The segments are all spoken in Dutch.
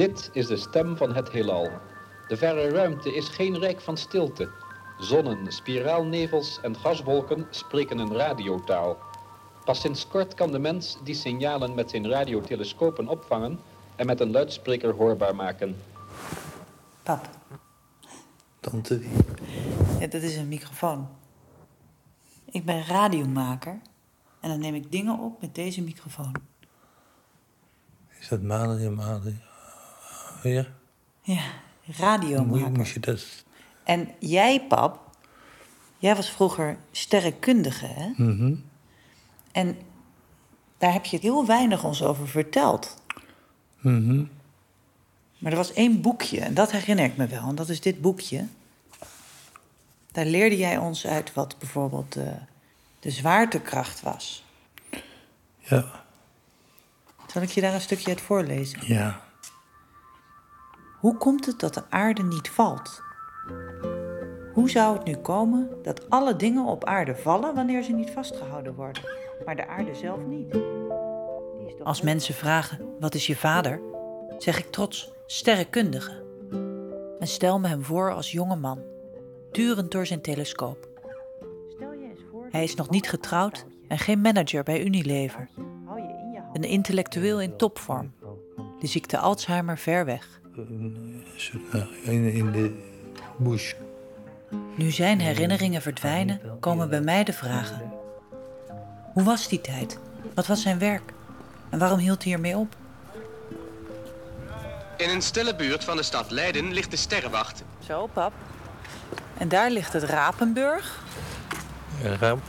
Dit is de stem van het heelal. De verre ruimte is geen rijk van stilte. Zonnen, spiraalnevels en gaswolken spreken een radiotaal. Pas sinds kort kan de mens die signalen met zijn radiotelescopen opvangen en met een luidspreker hoorbaar maken. Pap. Tante Wie. Ja, dat is een microfoon. Ik ben radiomaker en dan neem ik dingen op met deze microfoon. Is dat Malia? Ja? Ja, radiomaker. Moest je dat... En jij, pap, jij was vroeger sterrenkundige, hè? Mm-hmm. En daar heb je heel weinig ons over verteld. Mm-hmm. Maar er was één boekje, en dat herinner ik me wel, en dat is dit boekje. Daar leerde jij ons uit wat bijvoorbeeld de zwaartekracht was. Ja. Zal ik je daar een stukje uit voorlezen? Ja. Hoe komt het dat de aarde niet valt? Hoe zou het nu komen dat alle dingen op aarde vallen wanneer ze niet vastgehouden worden, maar de aarde zelf niet? Als mensen vragen, wat is je vader? Zeg ik trots, sterrenkundige. En stel me hem voor als jonge man, turend door zijn telescoop. Hij is nog niet getrouwd en geen manager bij Unilever. Een intellectueel in topvorm. De ziekte Alzheimer ver weg. In de bush. Nu zijn herinneringen verdwijnen, komen bij mij de vragen. Hoe was die tijd? Wat was zijn werk? En waarom hield hij ermee op? In een stille buurt van de stad Leiden ligt de sterrenwacht. Zo, pap. En daar ligt het Rapenburg.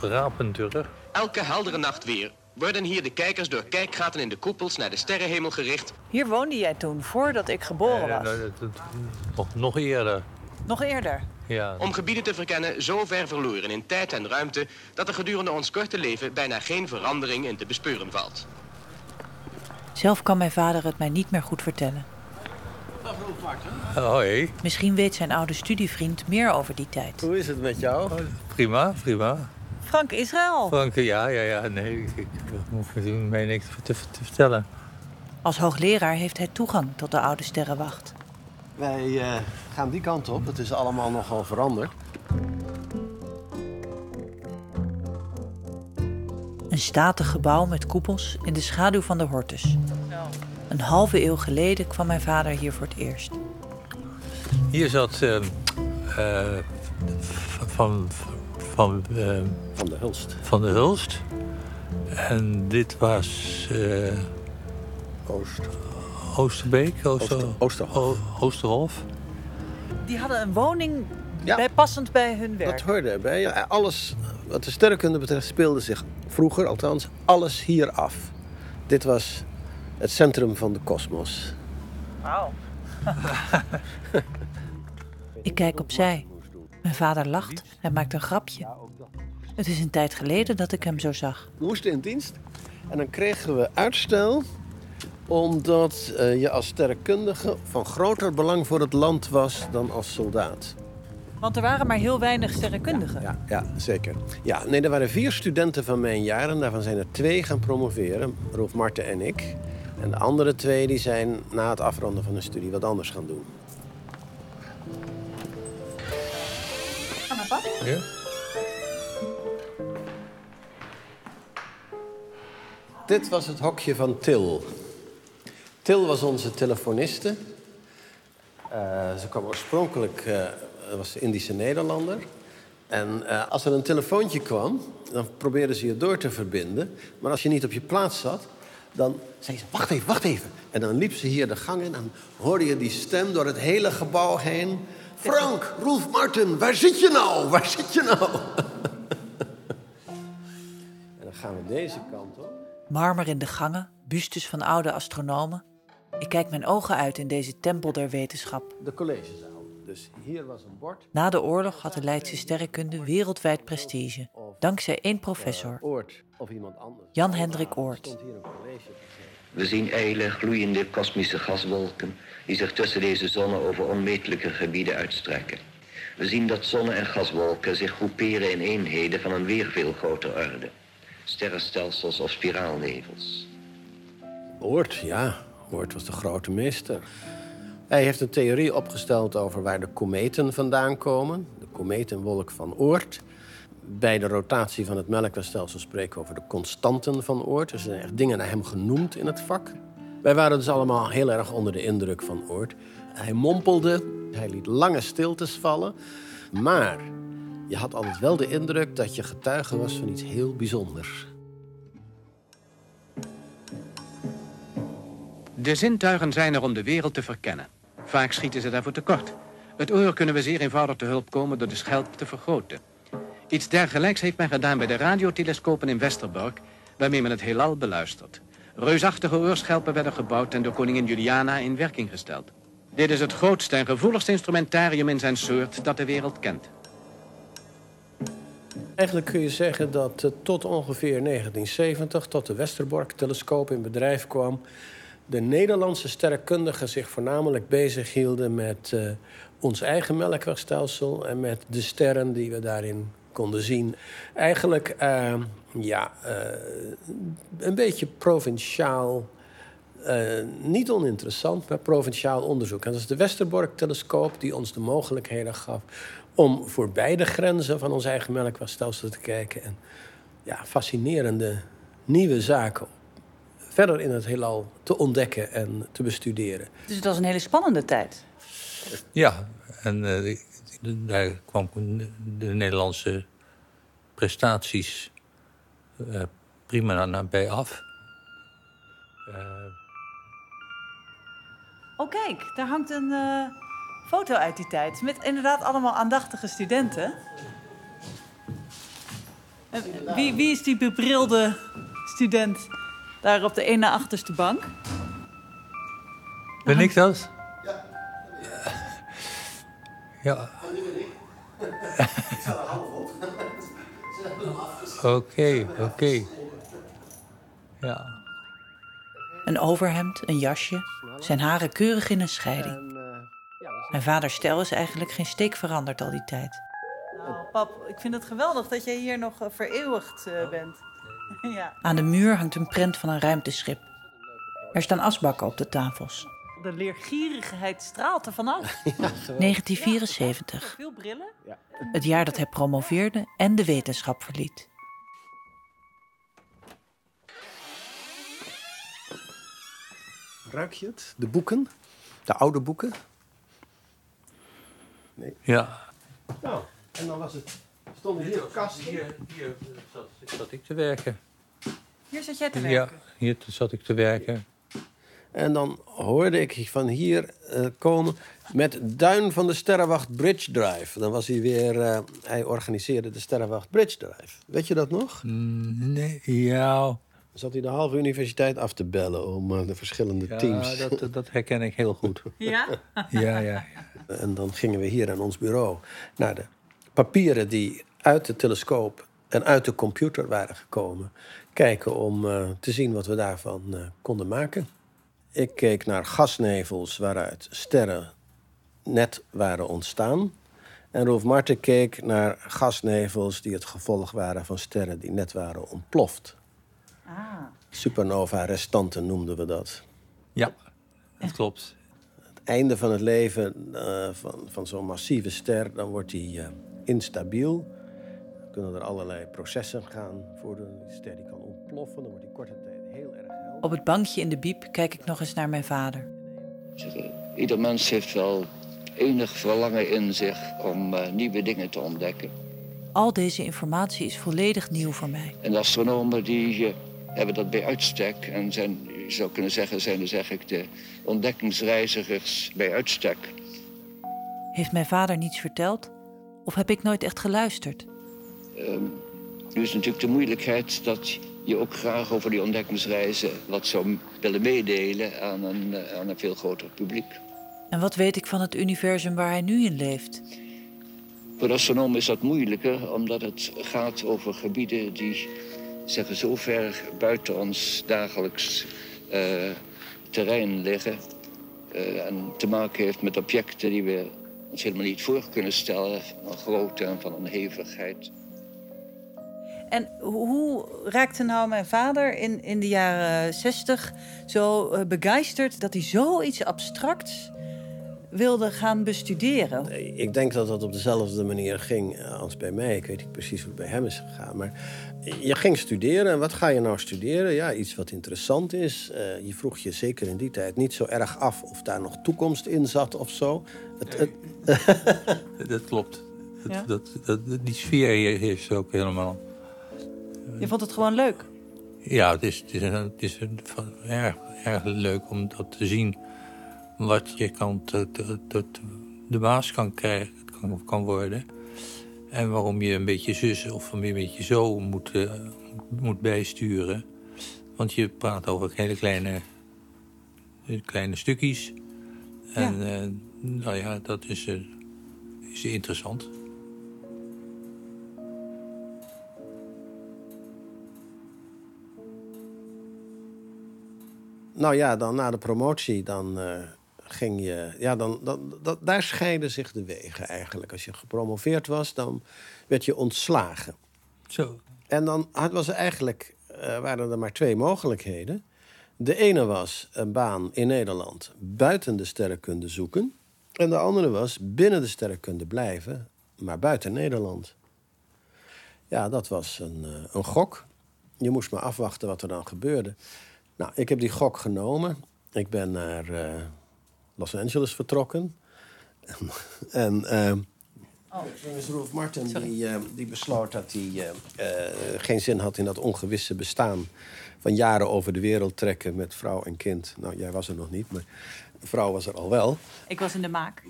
Rapenburg. Elke heldere nacht weer worden hier de kijkers door kijkgaten in de koepels naar de sterrenhemel gericht. Hier woonde jij toen, voordat ik geboren was. Nog eerder. Nog eerder? Ja. Om gebieden te verkennen zo ver verloren in tijd en ruimte dat er gedurende ons korte leven bijna geen verandering in te bespeuren valt. Zelf kan mijn vader het mij niet meer goed vertellen. Hoi. Misschien weet zijn oude studievriend meer over die tijd. Hoe is het met jou? Prima, prima. Frank Israël. Frank, ja. Nee, ik hoef mij niks te vertellen. Als hoogleraar heeft hij toegang tot de oude sterrenwacht. Wij gaan die kant op. Het is allemaal nogal veranderd. Een statig gebouw met koepels in de schaduw van de Hortus. Een halve eeuw geleden kwam mijn vader hier voor het eerst. Hier zat van de Hulst. Van de Hulst. En dit was Oosterhof. Die hadden een woning passend bij hun werk. Dat hoorde erbij. Ja, alles wat de sterrenkunde betreft speelde zich vroeger, althans, alles hier af. Dit was het centrum van de kosmos. Wauw. Ik kijk opzij. Mijn vader lacht en maakt een grapje. Het is een tijd geleden dat ik hem zo zag. We moesten in dienst en dan kregen we uitstel, omdat je als sterrenkundige van groter belang voor het land was dan als soldaat. Want er waren maar heel weinig sterrenkundigen. Ja, zeker. Ja, nee, er waren 4 studenten van mijn jaar en daarvan zijn er 2 gaan promoveren. Roel Martin en ik. En de andere 2 die zijn na het afronden van hun studie wat anders gaan doen. Ga maar, pap. Ja. Dit was het hokje van Til. Til was onze telefoniste. Ze kwam oorspronkelijk... was een Indische Nederlander. En als er een telefoontje kwam, dan probeerden ze je door te verbinden. Maar als je niet op je plaats zat, dan zei ze, wacht even. En dan liep ze hier de gang in en hoorde je die stem door het hele gebouw heen. Frank, Roel Martin, waar zit je nou? En dan gaan we deze kant op. Marmer in de gangen, bustes van oude astronomen. Ik kijk mijn ogen uit in deze tempel der wetenschap. De collegezaal. Dus hier was een bord. Na de oorlog had de Leidse sterrenkunde wereldwijd prestige. Dankzij 1 professor. Jan-Hendrik Oort. We zien ijle, gloeiende kosmische gaswolken die zich tussen deze zonnen over onmetelijke gebieden uitstrekken. We zien dat zonnen en gaswolken zich groeperen in eenheden van een weer veel grotere orde. Sterrenstelsels of spiraalnevels. Oort was de grote meester. Hij heeft een theorie opgesteld over waar de kometen vandaan komen. De kometenwolk van Oort. Bij de rotatie van het Melkwegstelsel spreken we over de constanten van Oort. Dus er zijn echt dingen naar hem genoemd in het vak. Wij waren dus allemaal heel erg onder de indruk van Oort. Hij mompelde, hij liet lange stiltes vallen. Maar je had altijd wel de indruk dat je getuige was van iets heel bijzonders. De zintuigen zijn er om de wereld te verkennen. Vaak schieten ze daarvoor tekort. Het oor kunnen we zeer eenvoudig te hulp komen door de schelp te vergroten. Iets dergelijks heeft men gedaan bij de radiotelescopen in Westerbork, waarmee men het heelal beluistert. Reusachtige oorschelpen werden gebouwd en door koningin Juliana in werking gesteld. Dit is het grootste en gevoeligste instrumentarium in zijn soort dat de wereld kent. Eigenlijk kun je zeggen dat tot ongeveer 1970, tot de Westerbork-telescoop in bedrijf kwam, de Nederlandse sterrenkundigen zich voornamelijk bezig hielden met ons eigen melkwegstelsel en met de sterren die we daarin konden zien. Eigenlijk een beetje provinciaal, niet oninteressant, maar provinciaal onderzoek. En dat is de Westerbork-telescoop die ons de mogelijkheden gaf om voorbij de grenzen van ons eigen melkwegstelsel te kijken en fascinerende nieuwe zaken verder in het heelal te ontdekken en te bestuderen. Dus het was een hele spannende tijd. Ja, en daar kwam de Nederlandse prestaties prima nabij af. Oh kijk, daar hangt een foto uit die tijd met inderdaad allemaal aandachtige studenten. Wie is die bebrilde student daar op de ene achterste bank? Ben ik dat? Ja. Ja. Ik sta er half op. Ze hebben hem afgesteld. Oké. Ja. Een overhemd, een jasje, zijn haren keurig in een scheiding. Mijn vaders stijl is eigenlijk geen steek veranderd al die tijd. Nou, pap, ik vind het geweldig dat jij hier nog vereeuwigd bent. Ja. Aan de muur hangt een prent van een ruimteschip. Er staan asbakken op de tafels. De leergierigheid straalt er vanaf. 1974. Ja, veel brillen. Het jaar dat hij promoveerde en de wetenschap verliet. Ruik je het? De boeken? De oude boeken? Nee. Ja. Nou, en dan was het... Stonden hier kasten. Hier zat ik te werken. Hier zat jij te werken? Ja, hier zat ik te werken. En dan hoorde ik van hier komen met Duin van de Sterrenwacht Bridge Drive. Dan was hij weer... hij organiseerde de Sterrenwacht Bridge Drive. Weet je dat nog? Nee, ja... Zat hij de halve universiteit af te bellen om de verschillende teams. Ja, dat herken ik heel goed. Ja? Ja. En dan gingen we hier aan ons bureau naar de papieren die uit de telescoop en uit de computer waren gekomen. Kijken om te zien wat we daarvan konden maken. Ik keek naar gasnevels waaruit sterren net waren ontstaan. En Roel Martin keek naar gasnevels die het gevolg waren van sterren die net waren ontploft. Ah. Supernova-restanten noemden we dat. Ja, dat klopt. Het einde van het leven van zo'n massieve ster, dan wordt die instabiel. Dan kunnen er allerlei processen gaan voordat die ster die kan ontploffen. Dan wordt die korte tijd heel erg helder. Op het bankje in de bieb kijk ik nog eens naar mijn vader. Ieder mens heeft wel enig verlangen in zich om nieuwe dingen te ontdekken. Al deze informatie is volledig nieuw voor mij. En de astronomen die hebben dat bij uitstek. En je zou kunnen zeggen, zijn de ontdekkingsreizigers bij uitstek. Heeft mijn vader niets verteld? Of heb ik nooit echt geluisterd? Nu is natuurlijk de moeilijkheid dat je ook graag over die ontdekkingsreizen wat zou willen meedelen aan een veel groter publiek. En wat weet ik van het universum waar hij nu in leeft? Voor de astronoom is dat moeilijker, omdat het gaat over gebieden die zo ver buiten ons dagelijks terrein liggen. En te maken heeft met objecten die we ons helemaal niet voor kunnen stellen, van grootte en van een hevigheid. En hoe raakte nou mijn vader in de jaren 60 zo begeisterd dat hij zoiets abstracts wilde gaan bestuderen. Ik denk dat dat op dezelfde manier ging als bij mij. Ik weet niet precies hoe het bij hem is gegaan. Maar je ging studeren. En wat ga je nou studeren? Ja, iets wat interessant is. Je vroeg je zeker in die tijd niet zo erg af of daar nog toekomst in zat of zo. Nee. Dat klopt. Ja? Die sfeer heerst ook helemaal. Je vond het gewoon leuk? Ja, het is erg leuk om dat te zien. Wat je kan tot de baas kan krijgen, kan worden. En waarom je een beetje zus of een beetje zo moet bijsturen. Want je praat over hele kleine stukjes. En ja. Dat is interessant. Nou ja, dan na de promotie, ging je... Ja, daar scheiden zich de wegen eigenlijk. Als je gepromoveerd was, dan werd je ontslagen. Zo. En dan waren er maar twee mogelijkheden. De ene was een baan in Nederland buiten de sterrenkunde zoeken. En de andere was binnen de sterrenkunde blijven, maar buiten Nederland. Ja, dat was een gok. Je moest maar afwachten wat er dan gebeurde. Nou, ik heb die gok genomen. Ik ben naar... Los Angeles vertrokken. Roel Martin die besloot dat hij geen zin had in dat ongewisse bestaan van jaren over de wereld trekken met vrouw en kind. Nou, jij was er nog niet, maar vrouw was er al wel. Ik was in de maak.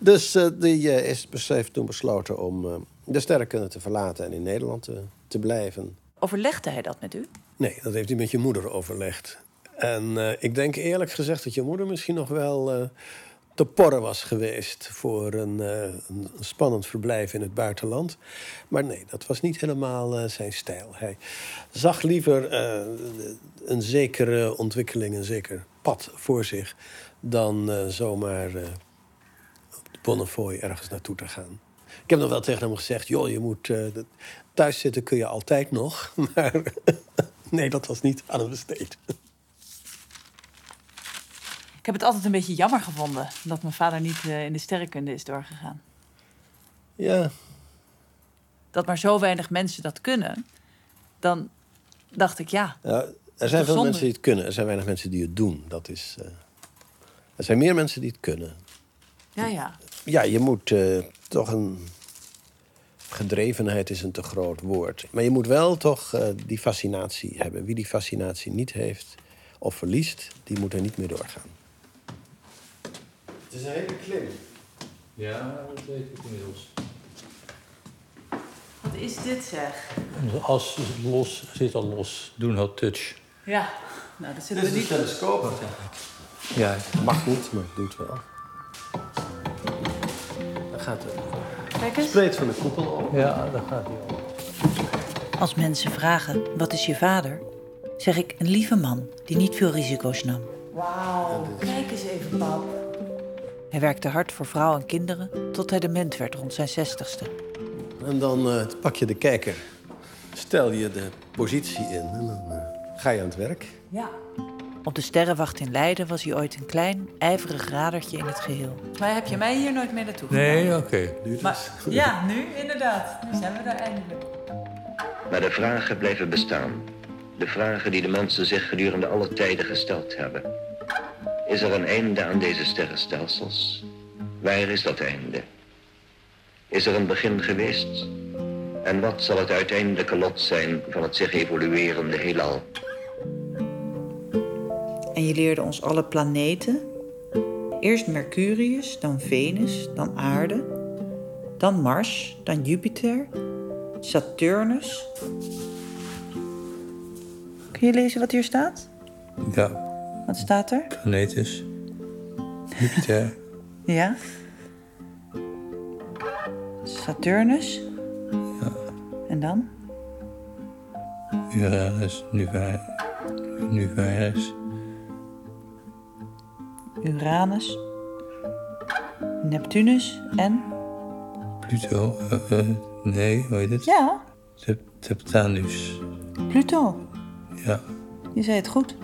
Dus die heeft toen besloten om de sterrenkunde te verlaten en in Nederland te blijven. Overlegde hij dat met u? Nee, dat heeft hij met je moeder overlegd. En ik denk eerlijk gezegd dat je moeder misschien nog wel te porren was geweest voor een spannend verblijf in het buitenland. Maar nee, dat was niet helemaal zijn stijl. Hij zag liever een zekere ontwikkeling, een zeker pad voor zich, dan zomaar op de Bonnefoy ergens naartoe te gaan. Ik heb nog wel tegen hem gezegd, joh, je moet thuis zitten kun je altijd nog. Maar nee, dat was niet aan hem besteed. Ik heb het altijd een beetje jammer gevonden dat mijn vader niet in de sterrenkunde is doorgegaan. Ja. Dat maar zo weinig mensen dat kunnen, dan dacht ik ja. Er zijn veel mensen die het kunnen, er zijn weinig mensen die het doen. Dat is, er zijn meer mensen die het kunnen. Ja. Ja, je moet toch een... Gedrevenheid is een te groot woord. Maar je moet wel toch die fascinatie hebben. Wie die fascinatie niet heeft of verliest, die moet er niet meer doorgaan. Het is een hele klim. Ja, dat weet ik inmiddels. Wat is dit, zeg? Als het los zit al los. Do not touch. Ja, nou, dat zit er niet. Dit is een telescoop. Ja, het mag niet, maar het doet wel. Dan gaat de spleet van de koepel open. Ja, daar gaat hij open. Als mensen vragen, wat is je vader? Zeg ik, een lieve man die niet veel risico's nam. Wauw, kijk eens even, pap. Hij werkte hard voor vrouw en kinderen tot hij dement werd rond zijn 60ste. En dan pak je de kijker, stel je de positie in en dan ga je aan het werk. Ja. Op de sterrenwacht in Leiden was hij ooit een klein, ijverig radertje in het geheel. Maar heb je mij hier nooit meer naartoe gedaan? Nee, oké. Ja, nu inderdaad. Nu zijn we daar eindelijk. Maar de vragen blijven bestaan. De vragen die de mensen zich gedurende alle tijden gesteld hebben. Is er een einde aan deze sterrenstelsels? Waar is dat einde? Is er een begin geweest? En wat zal het uiteindelijke lot zijn van het zich evoluerende heelal? En je leerde ons alle planeten. Eerst Mercurius, dan Venus, dan Aarde. Dan Mars, dan Jupiter. Saturnus. Kun je lezen wat hier staat? Ja. Wat staat er? Planetes. Jupiter. Ja. Saturnus. Ja. En dan? Uranus. Nuvaris. Uranus. Neptunus. En? Pluto. Nee, hoe heet het? Ja. Septanus. Pluto. Ja. Je zei het goed.